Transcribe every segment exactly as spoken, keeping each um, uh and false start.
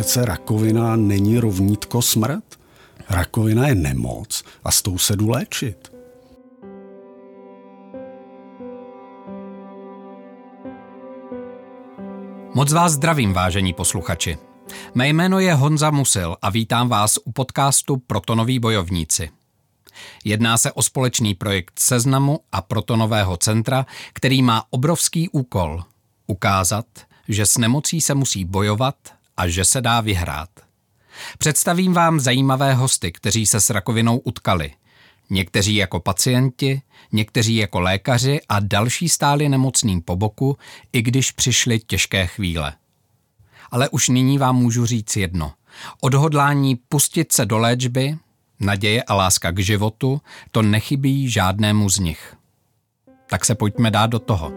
přece rakovina není rovnítko smrt. Rakovina je nemoc a s tou se jdu léčit. Moc vás zdravím, vážení posluchači. Mé jméno je Honza Musil a vítám vás u podcastu Protonoví bojovníci. Jedná se o společný projekt Seznamu a Protonového centra, který má obrovský úkol – ukázat, že s nemocí se musí bojovat a že se dá vyhrát. Představím vám zajímavé hosty, kteří se s rakovinou utkali. Někteří jako pacienti, někteří jako lékaři a další stáli nemocným po boku, i když přišly těžké chvíle. Ale už nyní vám můžu říct jedno. Odhodlání pustit se do léčby, naděje a láska k životu, to nechybí žádnému z nich. Tak se pojďme dát do toho.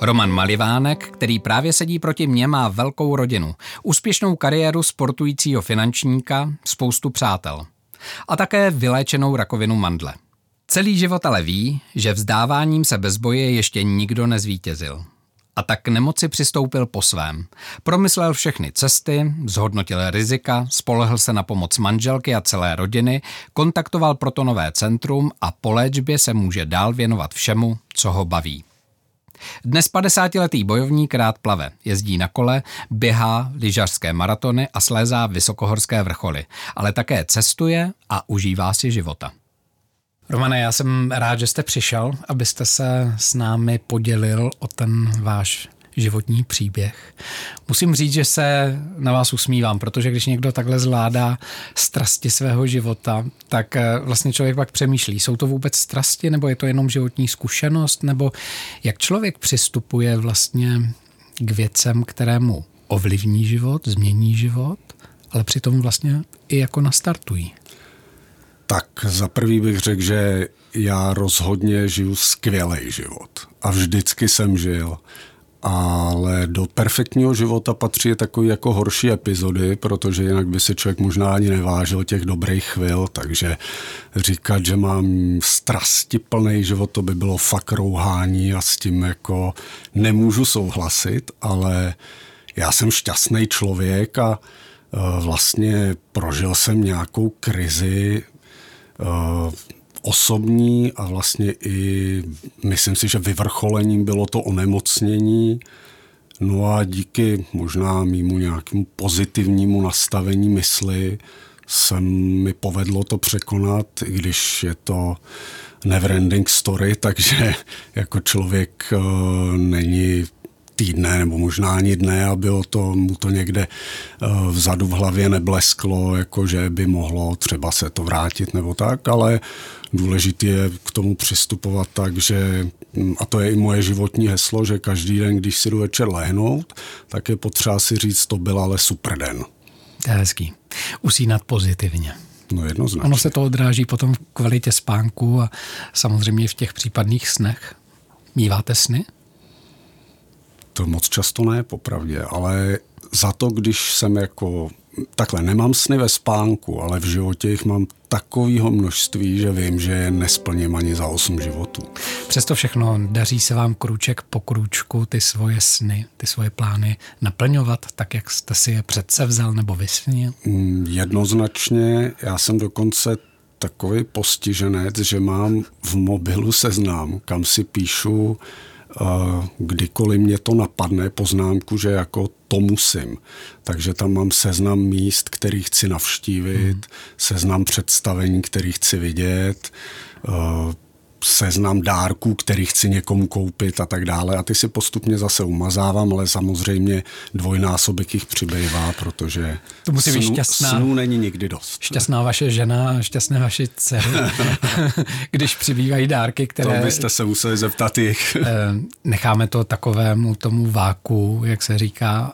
Roman Malivánek, který právě sedí proti mně, má velkou rodinu, úspěšnou kariéru sportujícího finančníka, spoustu přátel. A také vyléčenou rakovinu mandle. Celý život ale ví, že vzdáváním se bez boje ještě nikdo nezvítězil. A tak k nemoci přistoupil po svém. Promyslel všechny cesty, zhodnotil rizika, spolehl se na pomoc manželky a celé rodiny, kontaktoval Protonové centrum a po léčbě se může dál věnovat všemu, co ho baví. Dnes padesátiletý bojovník rád plave, jezdí na kole, běhá lyžařské maratony a slézá vysokohorské vrcholy, ale také cestuje a užívá si života. Romane, já jsem rád, že jste přišel, abyste se s námi podělil o ten váš životní příběh. Musím říct, že se na vás usmívám, protože když někdo takhle zvládá strasti svého života, tak vlastně člověk pak přemýšlí, jsou to vůbec strasti, nebo je to jenom životní zkušenost, nebo jak člověk přistupuje vlastně k věcem, kterému ovlivní život, změní život, ale přitom vlastně i jako nastartují. Tak za prvý bych řekl, že já rozhodně žiju skvělej život a vždycky jsem žil. Ale do perfektního života patří takový jako horší epizody, protože jinak by si člověk možná ani nevážil těch dobrých chvil, takže říkat, že mám strastiplný život, to by bylo fakt rouhání a s tím jako nemůžu souhlasit, ale já jsem šťastný člověk a vlastně prožil jsem nějakou krizi osobní a vlastně i myslím si, že vyvrcholením bylo to onemocnění. No a díky možná mému nějakému pozitivnímu nastavení mysli se mi povedlo to překonat, i když je to neverending story, takže jako člověk není týdne nebo možná ani dne, aby o to, mu to někde vzadu v hlavě neblesklo, jakože by mohlo třeba se to vrátit nebo tak, ale důležité je k tomu přistupovat tak, že, a to je i moje životní heslo, že každý den, když si jdu večer lehnout, tak je potřeba si říct, to byl ale super den. To je hezký. Usínat pozitivně. No jednoznačně. Ono se to odráží potom v kvalitě spánku a samozřejmě v těch případných snech. Míváte sny? To moc často ne, popravdě, ale za to, když jsem jako, takhle nemám sny ve spánku, ale v životě jich mám takovýho množství, že vím, že je nesplním ani za osm životů. Přesto všechno daří se vám krůček po krůčku ty svoje sny, ty svoje plány naplňovat, tak jak jste si je předsevzal nebo vysnil? Jednoznačně, já jsem dokonce takový postiženec, že mám v mobilu Seznam, kam si píšu kdykoliv mě to napadne, poznámku, že jako to musím. Takže tam mám seznam míst, který chci navštívit, hmm. seznam představení, který chci vidět, seznam dárků, který chci někomu koupit a tak dále. A ty si postupně zase umazávám, ale samozřejmě dvojnásobek jich přibývá, protože to musí snu, být snů není nikdy dost. Šťastná vaše žena, šťastné vaše dcery, když přibývají dárky, které... To byste se museli zeptat jich. Necháme to takovému tomu váku, jak se říká.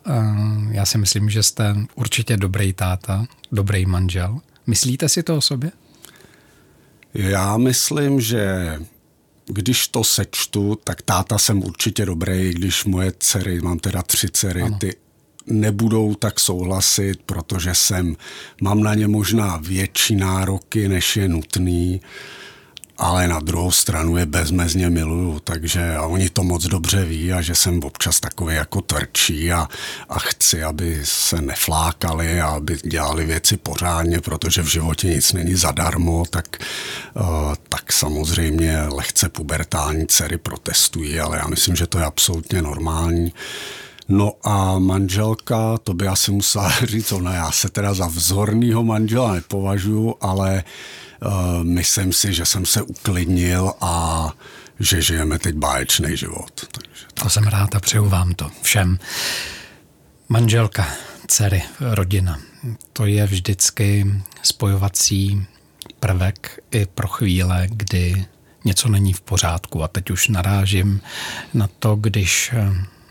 Já si myslím, že jste určitě dobrý táta, dobrý manžel. Myslíte si to o sobě? Já myslím, že když to sečtu, tak táta jsem určitě dobrý, když moje dcery, mám teda tři dcery, ano. Ty nebudou tak souhlasit, protože jsem, mám na ně možná větší nároky, než je nutný, ale na druhou stranu je bezmezně miluju, takže a oni to moc dobře ví a že jsem občas takový jako tvrdší a, a chci, aby se neflákali a aby dělali věci pořádně, protože v životě nic není zadarmo, tak, uh, tak samozřejmě lehce pubertální dcery protestují, ale já myslím, že to je absolutně normální. No a manželka, to by asi musela říct, ona, já se teda za vzornýho manžela nepovažuji, ale uh, myslím si, že jsem se uklidnil a že žijeme teď báječný život. Takže tak. To jsem rád a přeju vám to všem. Manželka, dcery, rodina, to je vždycky spojovací prvek i pro chvíle, kdy něco není v pořádku. A teď už narážím na to, když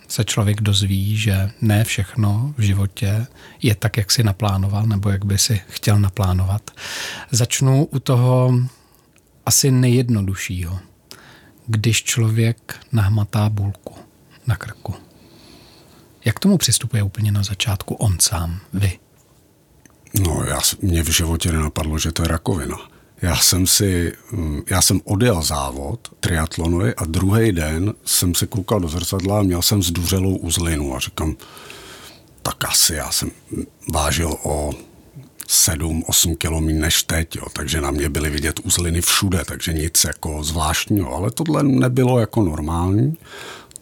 se člověk dozví, že ne všechno v životě je tak, jak si naplánoval, nebo jak by si chtěl naplánovat. Začnu u toho asi nejjednoduššího. Když člověk nahmatá bulku na krku. Jak tomu přistupuje úplně na začátku on sám, vy? No, já, mě v životě nenapadlo, že to je rakovina. Já jsem si, já jsem odjel závod triatlonový a druhý den jsem se koukal do zrcadla a měl jsem zduřelou uzlinu a říkám, tak asi já jsem vážil o sedm osm kilogramů méně než teď, jo, takže na mě byly vidět uzliny všude, takže nic jako zvláštního, ale tohle nebylo jako normální,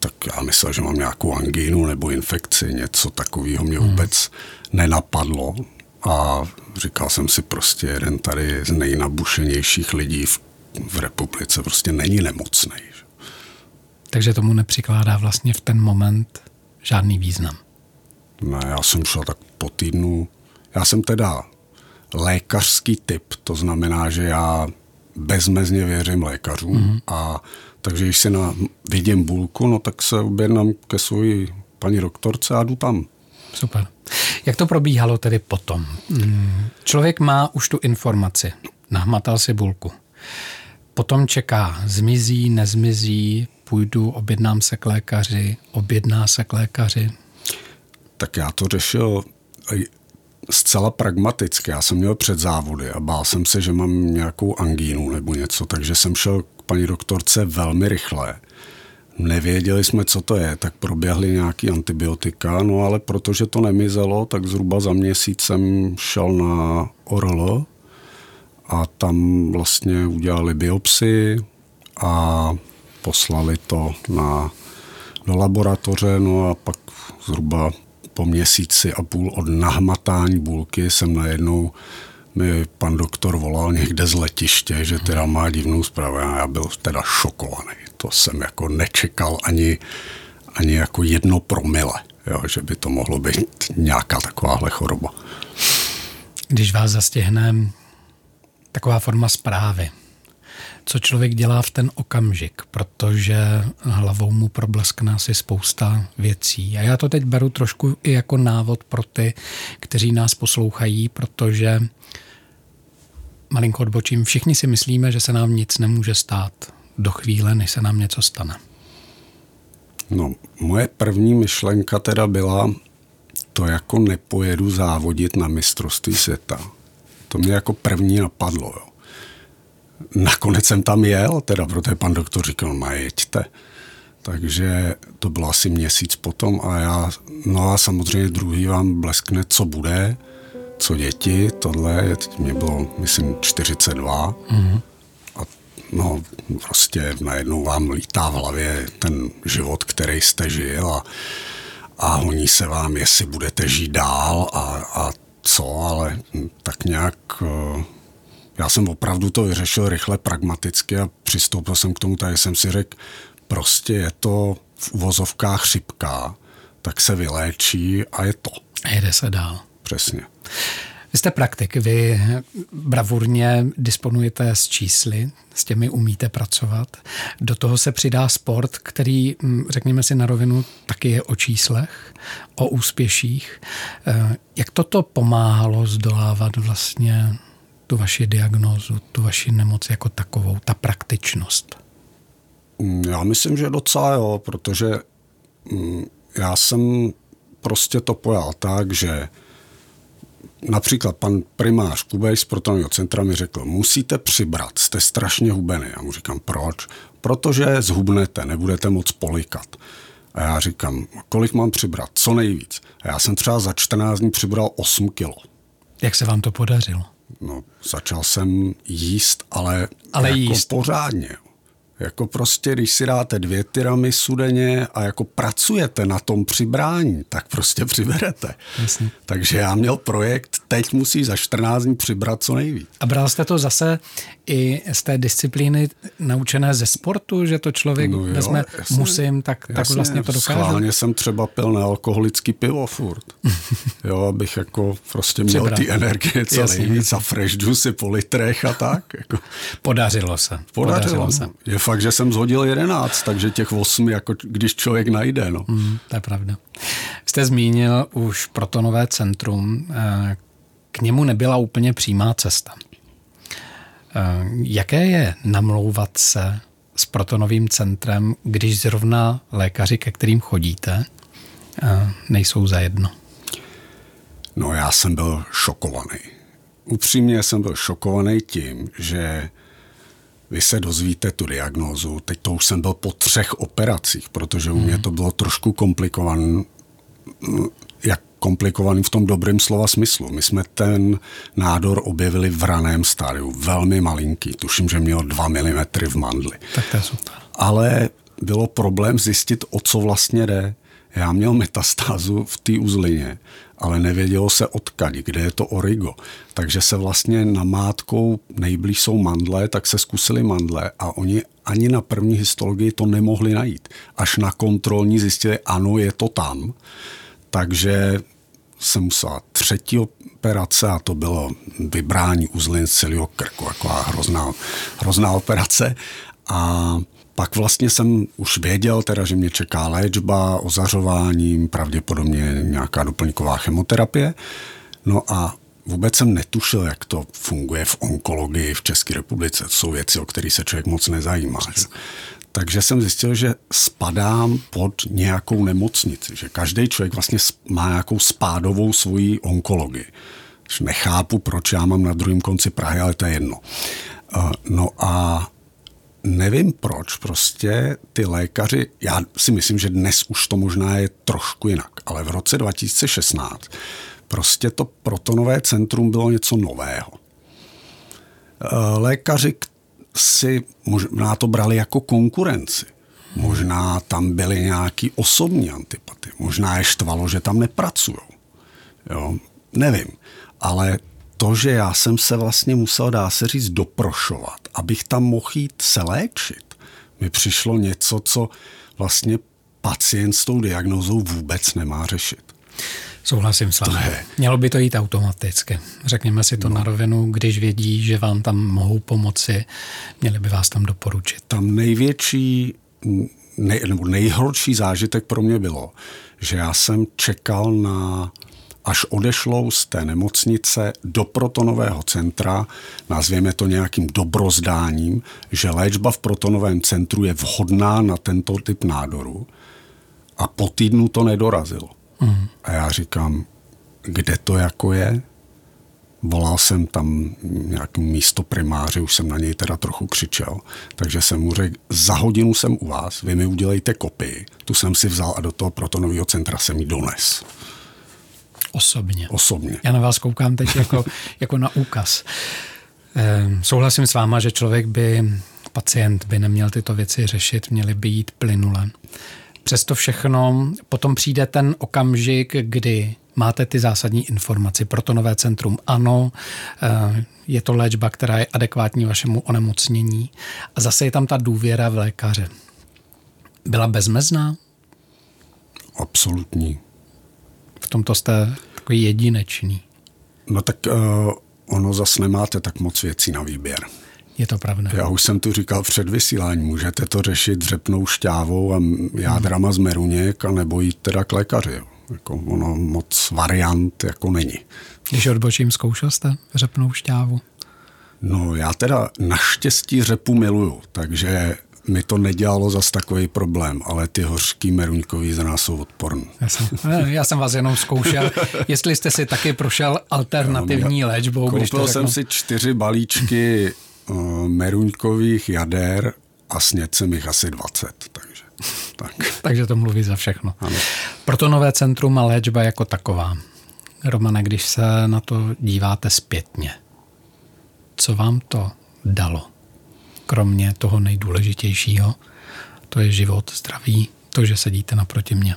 tak já myslel, že mám nějakou angínu nebo infekci, něco takového mě vůbec hmm. nenapadlo. A říkal jsem si prostě, jeden tady z nejnabušenějších lidí v, v republice prostě není nemocnej. Takže tomu nepřikládá vlastně v ten moment žádný význam? Ne, já jsem šel tak po týdnu. Já jsem teda lékařský typ, to znamená, že já bezmezně věřím lékařům. Mm-hmm. A takže když si na, vidím bulku, no tak se objednám ke své paní doktorce a jdu tam. Super. Jak to probíhalo tedy potom? Člověk má už tu informaci. Nahmatal si bulku. Potom čeká, zmizí, nezmizí, půjdu, objednám se k lékaři, objedná se k lékaři. Tak já to řešil zcela pragmaticky. Já jsem měl před závody a bál jsem se, že mám nějakou angínu nebo něco, takže jsem šel k paní doktorce velmi rychle. Nevěděli jsme, co to je, tak proběhly nějaký antibiotika, no ale protože to nemizelo, tak zhruba za měsíc jsem šel na O R L a tam vlastně udělali biopsii a poslali to na, do laboratoře, no a pak zhruba po měsíci a půl od nahmatání bulky jsem najednou mi pan doktor volal někde z letiště, že teda má divnou zprávu. Já byl teda šokovaný. To jsem jako nečekal ani, ani jako jedno promile, jo, že by to mohlo být nějaká takováhle choroba. Když vás zastihne taková forma zprávy, co člověk dělá v ten okamžik, protože hlavou mu probleskne asi spousta věcí. A já to teď beru trošku i jako návod pro ty, kteří nás poslouchají, protože malinko odbočím, všichni si myslíme, že se nám nic nemůže stát do chvíle, než se nám něco stane. No, moje první myšlenka teda byla, to jako nepojedu závodit na mistrovství světa. To mě jako první napadlo, jo. Nakonec jsem tam jel, teda protože pan doktor říkal, no jeďte. Takže to bylo asi měsíc potom a já, no a samozřejmě druhý vám bleskne, co bude, co děti, tohle, mě bylo, myslím, čtyřicet dva. Mm-hmm. A no, prostě najednou vám lítá v hlavě ten život, který jste žil a, a honí se vám, jestli budete žít dál a, a co, ale tak nějak... Já jsem opravdu to vyřešil rychle, pragmaticky a přistoupil jsem k tomu, tak jsem si řekl, prostě je to v uvozovkách chřipka, tak se vyléčí a je to. A jede se dál. Přesně. Vy jste praktik, vy bravurně disponujete s čísly, s těmi umíte pracovat. Do toho se přidá sport, který, řekněme si na rovinu, taky je o číslech, o úspěších. Jak toto pomáhalo zdolávat vlastně tu vaši diagnózu, tu vaši nemoc jako takovou, ta praktičnost? Já myslím, že docela jo, protože já jsem prostě to pojal tak, že například pan primář Kubej z Protonového centra mi řekl, musíte přibrat, jste strašně hubený. Já mu říkám, proč? Protože zhubnete, nebudete moc polikat. A já říkám, kolik mám přibrat? Co nejvíc? A já jsem třeba za čtrnáct dní přibral osm kilo. Jak se vám to podařilo? No, začal jsem jíst, ale, ale jako jíst. Pořádně. Jako prostě, když si dáte dvě tiramisu denně a jako pracujete na tom přibrání, tak prostě přiberete. Jasně. Takže já měl projekt, teď musí za čtrnáct dní přibrat co nejvíc. A bral jste to zase i z té disciplíny naučené ze sportu, že to člověk no jo, vezme, jasně, musím, tak, jasně, tak vlastně to dokáže. Schválně jsem třeba pil nealkoholický pivo furt. Jo, abych jako prostě měl přibrat ty energie co jasně, nejvíc jasně. A fresh juice po litrech a tak. Jako. Podařilo se. Podařilo, Podařilo se. Je fakt, že jsem zhodil jedenáct, takže těch osm, jako když člověk najde. No. Mm, to je pravda. Jste zmínil už Protonové centrum. K němu nebyla úplně přímá cesta. Jaké je namlouvat se s Protonovým centrem, když zrovna lékaři, ke kterým chodíte, nejsou zajedno? No já jsem byl šokovaný. Upřímně jsem byl šokovaný tím, že vy se dozvíte tu diagnózu. Teď to už jsem byl po třech operacích, protože u mě to bylo trošku komplikované, jak komplikovaný v tom dobrém slova smyslu. My jsme ten nádor objevili v raném stádiu, velmi malinký. Tuším, že měl dva milimetry v mandli. Tak to je super. Ale bylo problém zjistit, o co vlastně jde. Já měl metastázu v té uzlině, ale nevědělo se odkud, kde je to origo. Takže se vlastně namátkou nejblíž jsou mandle, tak se zkusili mandle a oni ani na první histologii to nemohli najít. Až na kontrolní zjistili, ano, je to tam. Takže se musela třetí operace a to bylo vybrání uzlin z celého krku, taková hrozná, hrozná operace. A pak vlastně jsem už věděl, teda, že mě čeká léčba, ozařováním, pravděpodobně nějaká doplňková chemoterapie. No a vůbec jsem netušil, jak to funguje v onkologii v České republice. To jsou věci, o které se člověk moc nezajímá. Že? Takže jsem zjistil, že spadám pod nějakou nemocnici. Že každý člověk vlastně má nějakou spádovou svoji onkologii. Nechápu, proč já mám na druhém konci Prahy, ale to je jedno. No a nevím proč, prostě ty lékaři, já si myslím, že dnes už to možná je trošku jinak, ale v roce dva tisíce šestnáct prostě to Protonové centrum bylo něco nového. Lékaři si možná to brali jako konkurenci. Možná tam byly nějaký osobní antipatie. Možná je štvalo, že tam nepracujou. Jo? Nevím, ale to, že já jsem se vlastně musel, dá se říct, doprošovat, abych tam mohl jít se léčit, mi přišlo něco, co vlastně pacient s tou diagnózou vůbec nemá řešit. Souhlasím s vámi. Mělo by to jít automaticky. Řekněme si to no. na rovinu, když vědí, že vám tam mohou pomoci, měli by vás tam doporučit. Tam největší, nej, nebo nejhorší zážitek pro mě bylo, že já jsem čekal na... až odešlou z té nemocnice do Protonového centra, nazvěme to nějakým dobrozdáním, že léčba v Protonovém centru je vhodná na tento typ nádoru a po týdnu to nedorazilo. Mm. A já říkám, kde to jako je? Volal jsem tam nějakým místoprimáři, už jsem na něj teda trochu křičel, takže jsem mu řekl, za hodinu jsem u vás, vy mi udělejte kopii, tu jsem si vzal a do toho Protonového centra jsem ji dones. Osobně. Osobně. Já na vás koukám teď jako, jako na úkaz. Ehm, souhlasím s váma, že člověk by, pacient by neměl tyto věci řešit, měly by jít plynule. Přesto všechno potom přijde ten okamžik, kdy máte ty zásadní informace. Protonové centrum ano, e, je to léčba, která je adekvátní vašemu onemocnění. A zase je tam ta důvěra v lékaře. Byla bezmezná? Absolutní. V tomto jste takový jedinečný. No tak uh, ono zas nemáte tak moc věcí na výběr. Je to pravda. Já už jsem tu říkal před vysíláním, můžete to řešit dřepnou šťávou a jádrama hmm. z meruněk, anebo jít teda k lékaři. Jako ono moc variant jako není. Když odbočím, zkoušel jste dřepnou šťávu? No já teda naštěstí řepu miluju, takže mi to nedělalo zas takový problém, ale ty hořký meruňkový z nás jsou odporný. Já jsem, já jsem vás jenom zkoušel, jestli jste si taky prošel alternativní já, léčbou. Koupil jsem si čtyři balíčky meruňkových jader a snědl jsem jich asi dvacet, takže tak. Takže to mluví za všechno. Ano. Protonové centrum a léčba jako taková. Romane, když se na to díváte zpětně, co vám to dalo? Kromě toho nejdůležitějšího, to je život, zdraví, to, že sedíte naproti mně.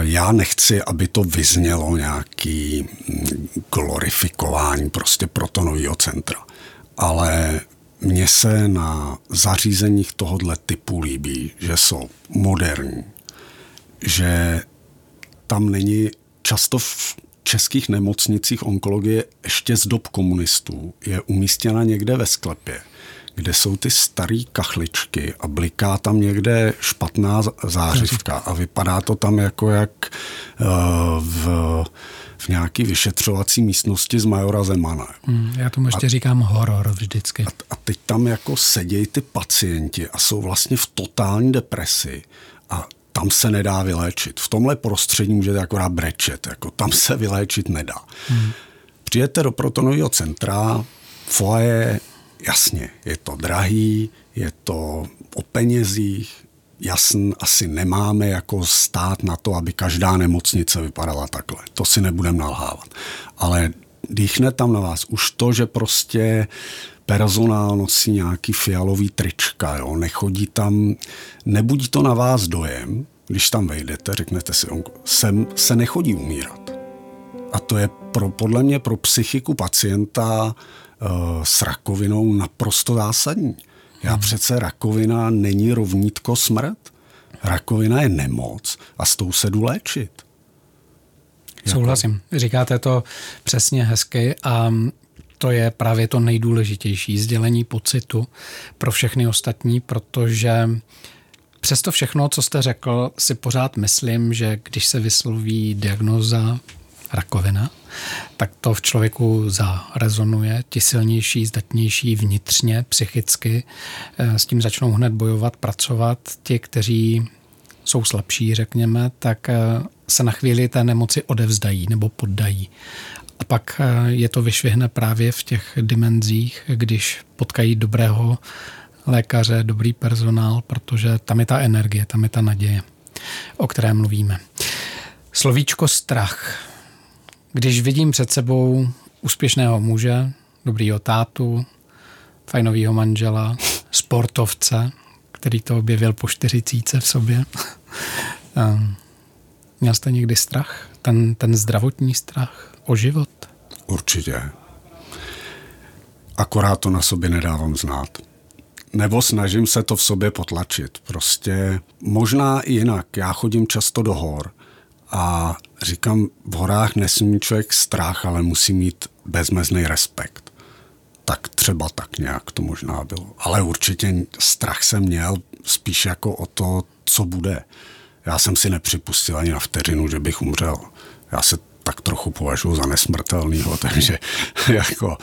Já nechci, aby to vyznělo nějaký glorifikování prostě protonového centra, ale mně se na zařízeních tohoto typu líbí, že jsou moderní, že tam není často v českých nemocnicích onkologie ještě z dob komunistů je umístěna někde ve sklepě, kde jsou ty starý kachličky a bliká tam někde špatná zářivka a vypadá to tam jako jak v, v nějaký vyšetřovací místnosti z majora Zemana. Mm, já tomu ještě a, říkám horor vždycky. A, a teď tam jako sedějí ty pacienti a jsou vlastně v totální depresi a tam se nedá vyléčit. V tomhle prostředí můžete akorát brečet, jako tam se vyléčit nedá. Hmm. Přijete do protonového centra, foaje, jasně, je to drahý, je to o penězích, jasně, asi nemáme jako stát na to, aby každá nemocnice vypadala takhle. To si nebudeme nalhávat. Ale dýchne tam na vás už to, že prostě personál nosí nějaký fialový trička, jo, nechodí tam, nebudí to na vás dojem, když tam vejdete, řeknete si, on, sem se nechodí umírat. A to je pro, podle mě pro psychiku pacienta e, s rakovinou naprosto zásadní. Já hmm. přece rakovina není rovnítko smrt. Rakovina je nemoc a s tou se jdu léčit. Jako? Souhlasím. Říkáte to přesně hezky a to je právě to nejdůležitější sdělení pocitu pro všechny ostatní, protože přesto všechno, co jste řekl, si pořád myslím, že když se vysloví diagnóza rakovina, tak to v člověku zarezonuje, ti silnější, zdatnější vnitřně, psychicky, s tím začnou hned bojovat, pracovat. Ti, kteří jsou slabší, řekněme, tak se na chvíli té nemoci odevzdají nebo poddají. A pak je to vyšvihne právě v těch dimenzích, když potkají dobrého lékaře, dobrý personál, protože tam je ta energie, tam je ta naděje, o které mluvíme. Slovíčko strach. Když vidím před sebou úspěšného muže, dobrýho tátu, fajnovýho manžela, sportovce, který to objevil po čtyřicítce v sobě. Měl jste někdy strach? Ten, ten zdravotní strach? O život? Určitě. Akorát to na sobě nedávám znát. Nebo snažím se to v sobě potlačit. Prostě možná i jinak. Já chodím často do hor a říkám, v horách nesmí mít člověk strach, ale musí mít bezmezný respekt. Tak třeba tak nějak to možná bylo. Ale určitě strach jsem měl spíš jako o to, co bude. Já jsem si nepřipustil ani na vteřinu, že bych umřel. Já se tak trochu považuji za nesmrtelného, takže jako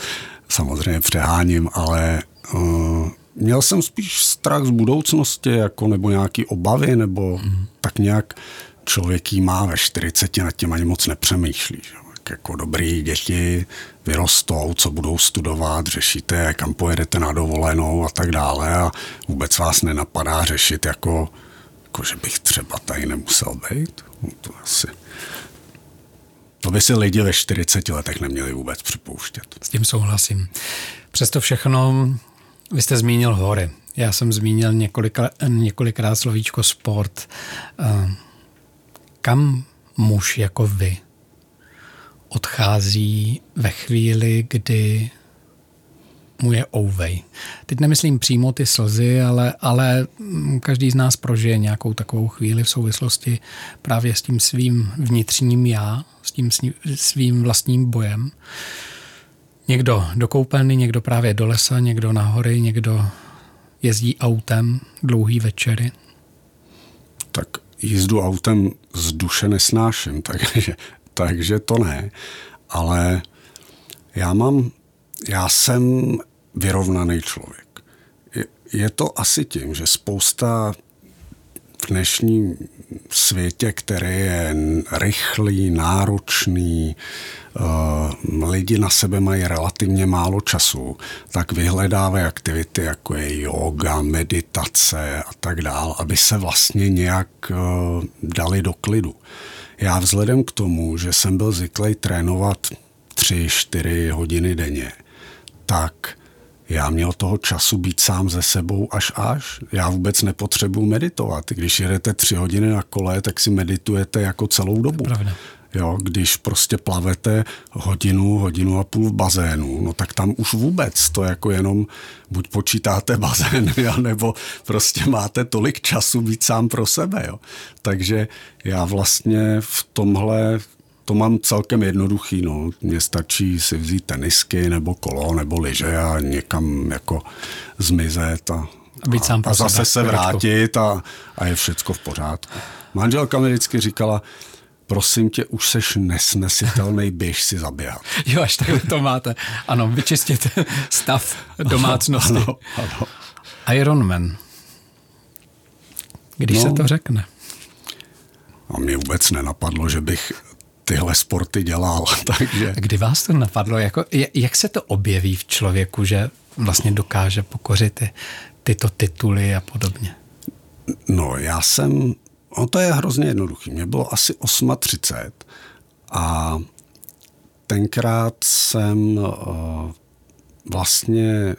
samozřejmě přeháním, ale uh, měl jsem spíš strach z budoucnosti, jako nebo nějaký obavy, nebo mm. tak nějak člověk jí má ve čtyřiceti, nad tím ani moc nepřemýšlí. Že? Jako dobrý, děti vyrostou, co budou studovat, řešíte, kam pojedete na dovolenou a tak dále a vůbec vás nenapadá řešit, jako, jako že bych třeba tady nemusel být. No, to asi... To by si lidi ve čtyřiceti letech neměli vůbec připouštět. S tím souhlasím. Přesto všechno, vy jste zmínil hory. Já jsem zmínil několika, několikrát slovíčko sport. Kam muž jako vy odchází ve chvíli, kdy mu je ouvej? Teď nemyslím přímo ty slzy, ale, ale každý z nás prožije nějakou takovou chvíli v souvislosti právě s tím svým vnitřním já, s tím svým vlastním bojem. Někdo do koupelny, někdo právě do lesa, někdo na hory, někdo jezdí autem dlouhý večery. Tak jízdu autem z duše nesnáším, takže, takže to ne. Ale já mám, já jsem vyrovnaný člověk. Je to asi tím, že spousta v dnešním světě, který je rychlý, náročný, lidi na sebe mají relativně málo času, tak vyhledávají aktivity, jako je jóga, meditace a tak dál, aby se vlastně nějak dali do klidu. Já vzhledem k tomu, že jsem byl zvyklý trénovat tři čtyři hodiny denně, tak já měl toho času být sám se sebou až až. Já vůbec nepotřebuji meditovat. Když jedete tři hodiny na kole, tak si meditujete jako celou dobu. Jo, když prostě plavete hodinu, hodinu a půl v bazénu, no tak tam už vůbec to jako jenom buď počítáte bazén, nebo prostě máte tolik času být sám pro sebe. Jo. Takže já vlastně v tomhle to mám celkem jednoduchý, no. Mně stačí si vzít tenisky, nebo kolo, nebo lyže a někam jako zmizet a, a, a zase se vrátit a, a je všecko v pořádku. Manželka mi vždycky říkala, prosím tě, už seš nesnesitelný, běž si zaběhat. Jo, až takhle to máte. Ano, vyčistit stav domácnosti. Ano, ano, ano. Ironman. Když no, se to řekne? A mě vůbec nenapadlo, že bych tyhle sporty dělal. Takže. Kdy vás to napadlo? Jako, jak se to objeví v člověku, že vlastně dokáže pokořit ty, tyto tituly a podobně? No, já jsem... No, to je hrozně jednoduchý. Mě bylo asi třicet osm a tenkrát jsem uh, vlastně...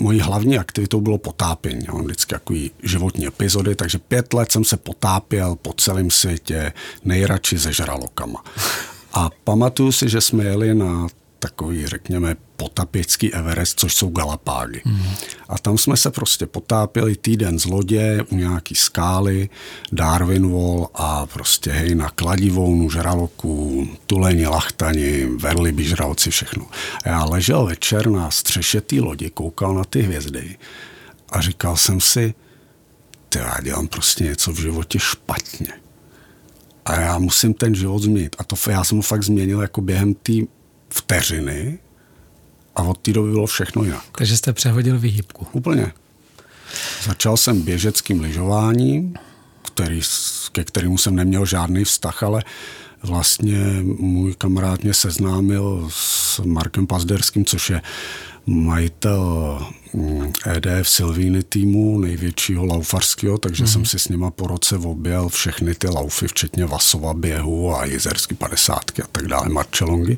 Mojí hlavní aktivitou bylo potápění. Já mám vždycky takový životní epizody, takže pět let jsem se potápěl po celém světě, nejradši se žralokama. A pamatuju si, že jsme jeli na takový, řekněme, potapěcký Everest, což jsou Galapágy. Mm. A tam jsme se prostě potápěli týden z lodě u nějaký skály, Darwinwall a prostě hej na kladivounu, žraloků, tuleni, lachtani, verliby, žraloci, všechno. A já ležel večer na střeše té lodi, koukal na ty hvězdy a říkal jsem si, ty já dělám prostě něco v životě špatně. A já musím ten život změnit. A to já jsem ho fakt změnil jako během té vteřiny a od té doby bylo všechno jinak. Takže jste přehodil výhybku. Úplně. Začal jsem běžeckým lyžováním, který, ke kterému jsem neměl žádný vztah, ale vlastně můj kamarád mě seznámil s Markem Pazderským, což je majitel E D F Silviny týmu, největšího laufařského, takže mm. jsem si s nima po roce objel všechny ty laufy, včetně Vasova běhu a Jezerský padesát a tak dále, Marče Longy.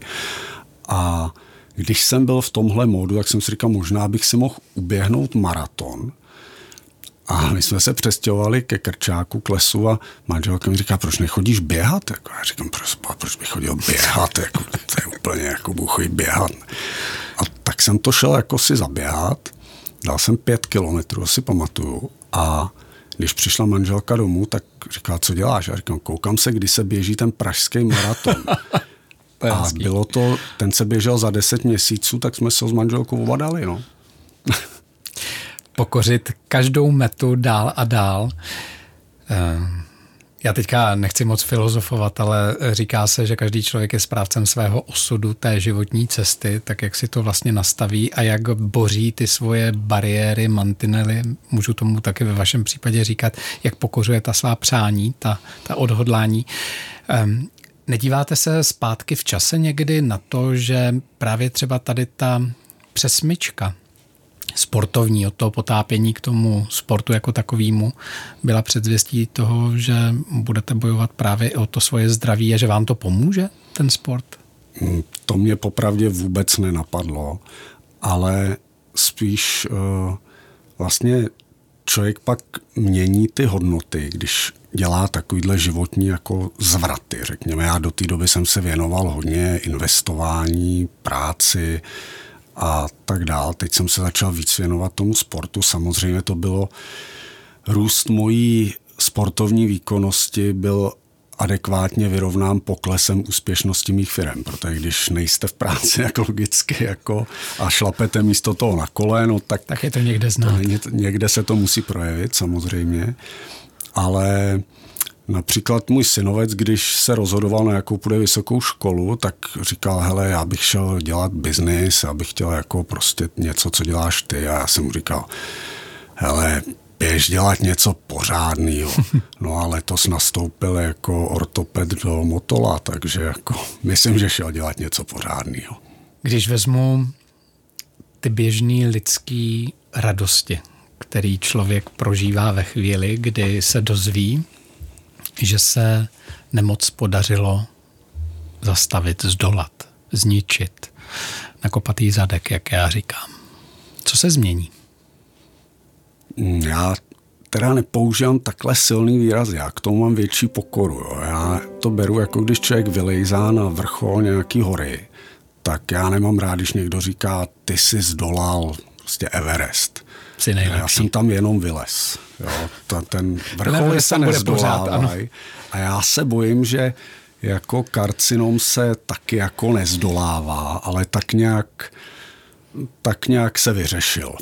A když jsem byl v tomhle módu, tak jsem si říkal, možná bych si mohl uběhnout maraton. A my jsme se přestěhovali ke Krčáku, k lesu a manželka mi říká, proč nechodíš běhat? Jako, já říkám, proč, proč bych chodil běhat? Jako, to je úplně jako budu chodit běhat. A tak jsem to šel jako si zaběhat. Dal jsem pět kilometrů, si pamatuju. A když přišla manželka domů, tak říkala, co děláš? Já říkám, koukám se, kdy se běží ten pražský maraton. A bylo to, ten se běžel za deset měsíců, tak jsme se s manželkou oba dali, no. Pokořit každou metu dál a dál. Já teďka nechci moc filozofovat, ale říká se, že každý člověk je správcem svého osudu, té životní cesty, tak jak si to vlastně nastaví a jak boří ty svoje bariéry, mantinely, můžu tomu taky ve vašem případě říkat, jak pokořuje ta svá přání, ta, ta odhodlání. Nedíváte se zpátky v čase někdy na to, že právě třeba tady ta přesmyčka sportovní, od toho potápění k tomu sportu jako takovému, byla předzvěstí toho, že budete bojovat právě o to svoje zdraví a že vám to pomůže, ten sport? To mě popravdě vůbec nenapadlo, ale spíš uh, vlastně člověk pak mění ty hodnoty, když dělá takovýhle životní jako zvraty, řekněme. Já do té doby jsem se věnoval hodně investování, práci, a tak dál. Teď jsem se začal víc věnovat tomu sportu. Samozřejmě to bylo růst mojí sportovní výkonnosti byl adekvátně vyrovnán poklesem úspěšnosti mých firem, protože když nejste v práci jako logicky jako a šlapete místo toho na kole, no tak, tak je to někde znát. Někde se to musí projevit samozřejmě, ale Například můj synovec, když se rozhodoval, na jakou půjde vysokou školu, tak říkal, hele, já bych šel dělat biznis, já bych chtěl jako prostě něco, co děláš ty. A já jsem mu říkal, hele, běž dělat něco pořádného. No a letos nastoupil jako ortoped do Motola, takže jako myslím, že šel dělat něco pořádného. Když vezmu ty běžný lidský radosti, který člověk prožívá ve chvíli, kdy se dozví, že se nemoc podařilo zastavit, zdolat, zničit, nakopat jí zadek, jak já říkám. Co se změní? Já teda nepoužívám takhle silný výraz, já k tomu mám větší pokoru. Jo. Já to beru, jako když člověk vylejzá na vrchol nějaký hory, tak já nemám rád, když někdo říká, ty jsi zdolal prostě Everest. Jsi nejlepší. Já jsem tam jenom vylez. Jo. Ta, ten vrchol se nezdolávají. A já se bojím, že jako karcinom se taky jako nezdolává, ale tak nějak... tak nějak se vyřešil.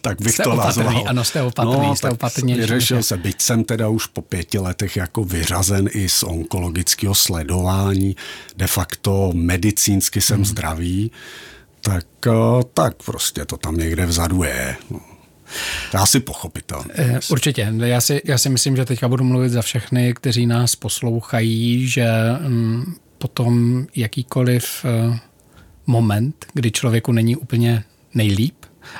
Tak bych jste to opatrný, nazval. Ano, jste opatrný, no, jste opatrný. Vyřešil se, byť jsem teda už po pěti letech jako vyřazen i z onkologického sledování, de facto medicínsky jsem hmm. zdravý, tak, tak prostě to tam někde vzadu je. Asi pochopitelně. Určitě. Já si, já si myslím, že teďka budu mluvit za všechny, kteří nás poslouchají, že hm, potom jakýkoliv... moment, kdy člověku není úplně nejlíp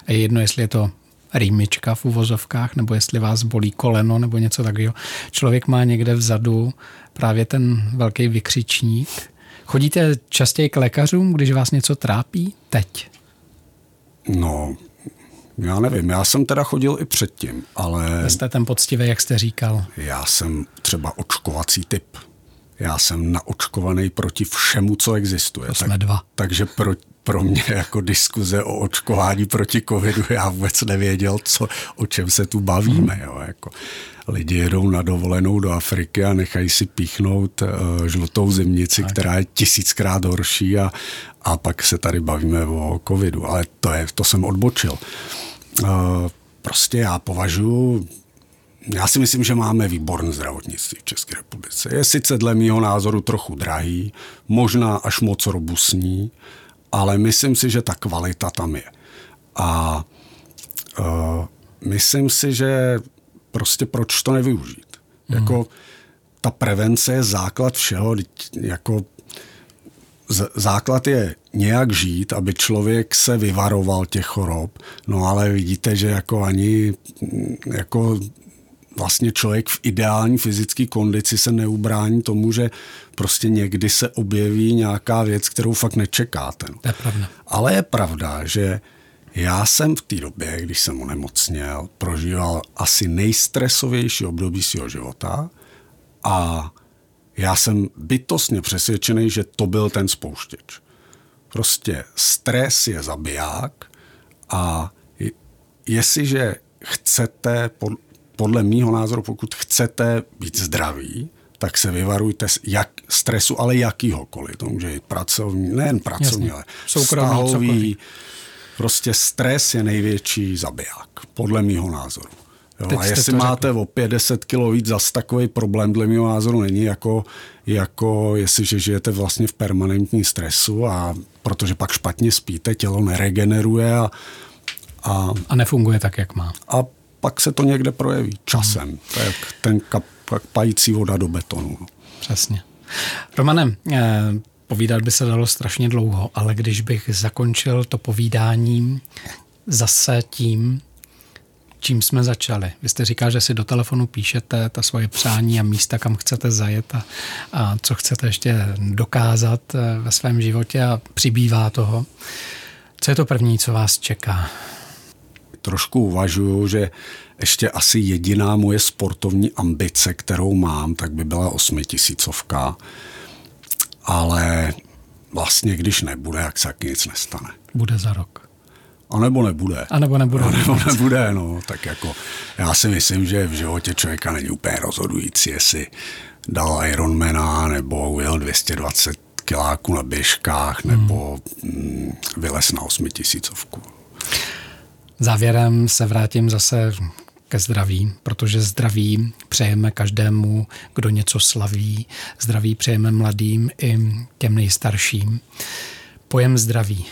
a je jedno, jestli je to rýmička v uvozovkách nebo jestli vás bolí koleno nebo něco takového. Člověk má někde vzadu právě ten velký vykřičník. Chodíte častěji k lékařům, když vás něco trápí? Teď? No, já nevím. Já jsem teda chodil i předtím, ale... Vy jste ten poctivý, jak jste říkal. Já jsem třeba očkovací typ. Já jsem naočkovaný proti všemu, co existuje. To jsme tak, dva. Takže pro, pro mě jako diskuze o očkování proti covidu, já vůbec nevěděl, co, o čem se tu bavíme. Jo. Jako, lidi jedou na dovolenou do Afriky a nechají si píchnout uh, žlutou zimnici, tak. která je tisíckrát horší a, a pak se tady bavíme o covidu. Ale to, je, to jsem odbočil. Uh, prostě já považuji... Já si myslím, že máme výborné zdravotnictví v České republice. Je sice dle mýho názoru trochu drahý, možná až moc robustní, ale myslím si, že ta kvalita tam je. A uh, myslím si, že prostě proč to nevyužít? Mm. Jako ta prevence je základ všeho, jako z- základ je nějak žít, aby člověk se vyvaroval těch chorob, no ale vidíte, že jako ani jako vlastně člověk v ideální fyzické kondici se neubrání tomu, že prostě někdy se objeví nějaká věc, kterou fakt nečekáte. To je pravda. Ale je pravda, že já jsem v té době, když jsem onemocněl, prožíval asi nejstresovější období svého života a já jsem bytostně přesvědčený, že to byl ten spouštěč. Prostě stres je zabiják a jestliže chcete... pod Podle mýho názoru, pokud chcete být zdraví, tak se vyvarujte jak stresu, ale jakýhokoliv. To může být pracovní, nejen pracovní, jasně, ale stahový. Prostě stres je největší zabiják, podle mýho názoru. Jo, a jestli máte řekli. O pět deset kilo víc, zas takový problém dle mýho názoru není, jako, jako jestliže žijete vlastně v permanentním stresu, a protože pak špatně spíte, tělo neregeneruje a... A, a nefunguje tak, jak má. A pak se to někde projeví časem. Hmm. To je jak ten kapající voda do betonu. Přesně. Romane, povídat by se dalo strašně dlouho, ale když bych zakončil to povídání zase tím, čím jsme začali. Vy jste říkal, že si do telefonu píšete ta svoje přání a místa, kam chcete zajet a, a co chcete ještě dokázat ve svém životě a přibývá toho. Co je to první, co vás čeká? Trošku uvažuju, že ještě asi jediná moje sportovní ambice, kterou mám, tak by byla osmitisícovka. Ale vlastně, když nebude, jak se taky nic nestane. Bude za rok. A nebo nebude. A nebo nebude. A nebo nebude, no. Tak jako, já si myslím, že v životě člověka není úplně rozhodující, jestli dal Ironmana nebo ujel dvě stě dvacet kiláků na běžkách, nebo hmm. mm, vylez na osmitisícovku. Závěrem se vrátím zase k ke zdraví, protože zdraví přejeme každému, kdo něco slaví. Zdraví přejeme mladým i těm nejstarším. Pojem zdraví.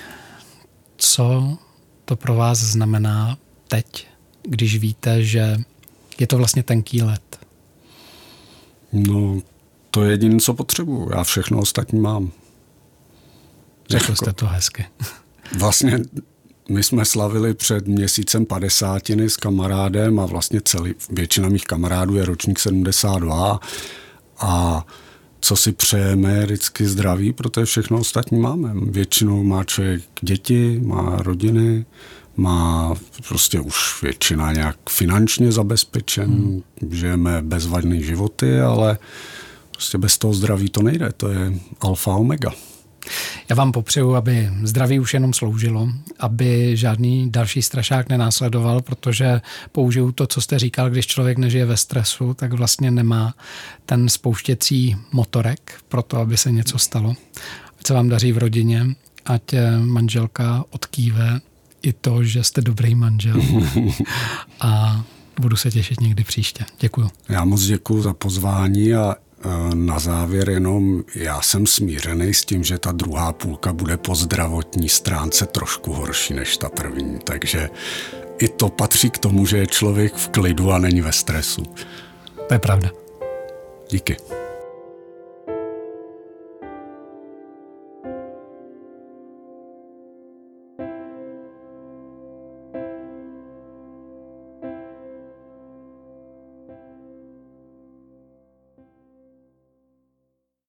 Co to pro vás znamená teď, když víte, že je to vlastně tenký led? No, to je jediné, co potřebuju. Já všechno ostatní mám. Řekl jste to hezky. Vlastně my jsme slavili před měsícem padesátiny s kamarádem a vlastně celý, většina mých kamarádů je ročník sedmdesát dva a co si přejeme, vždycky zdraví, protože všechno ostatní máme. Většinou má člověk děti, má rodiny, má prostě už většina nějak finančně zabezpečen, hmm. žijeme bezvadný životy, ale prostě bez toho zdraví to nejde, to je alfa omega. Já vám popřeju, aby zdraví už jenom sloužilo, aby žádný další strašák nenásledoval, protože použiju to, co jste říkal, když člověk nežije ve stresu, tak vlastně nemá ten spouštěcí motorek pro to, aby se něco stalo. Ať se vám daří v rodině, ať manželka odkýve i to, že jste dobrý manžel. A budu se těšit někdy příště. Děkuju. Já moc děkuju za pozvání a na závěr jenom, já jsem smířený s tím, že ta druhá půlka bude po zdravotní stránce trošku horší než ta první, takže i to patří k tomu, že je člověk v klidu a není ve stresu. To je pravda. Díky.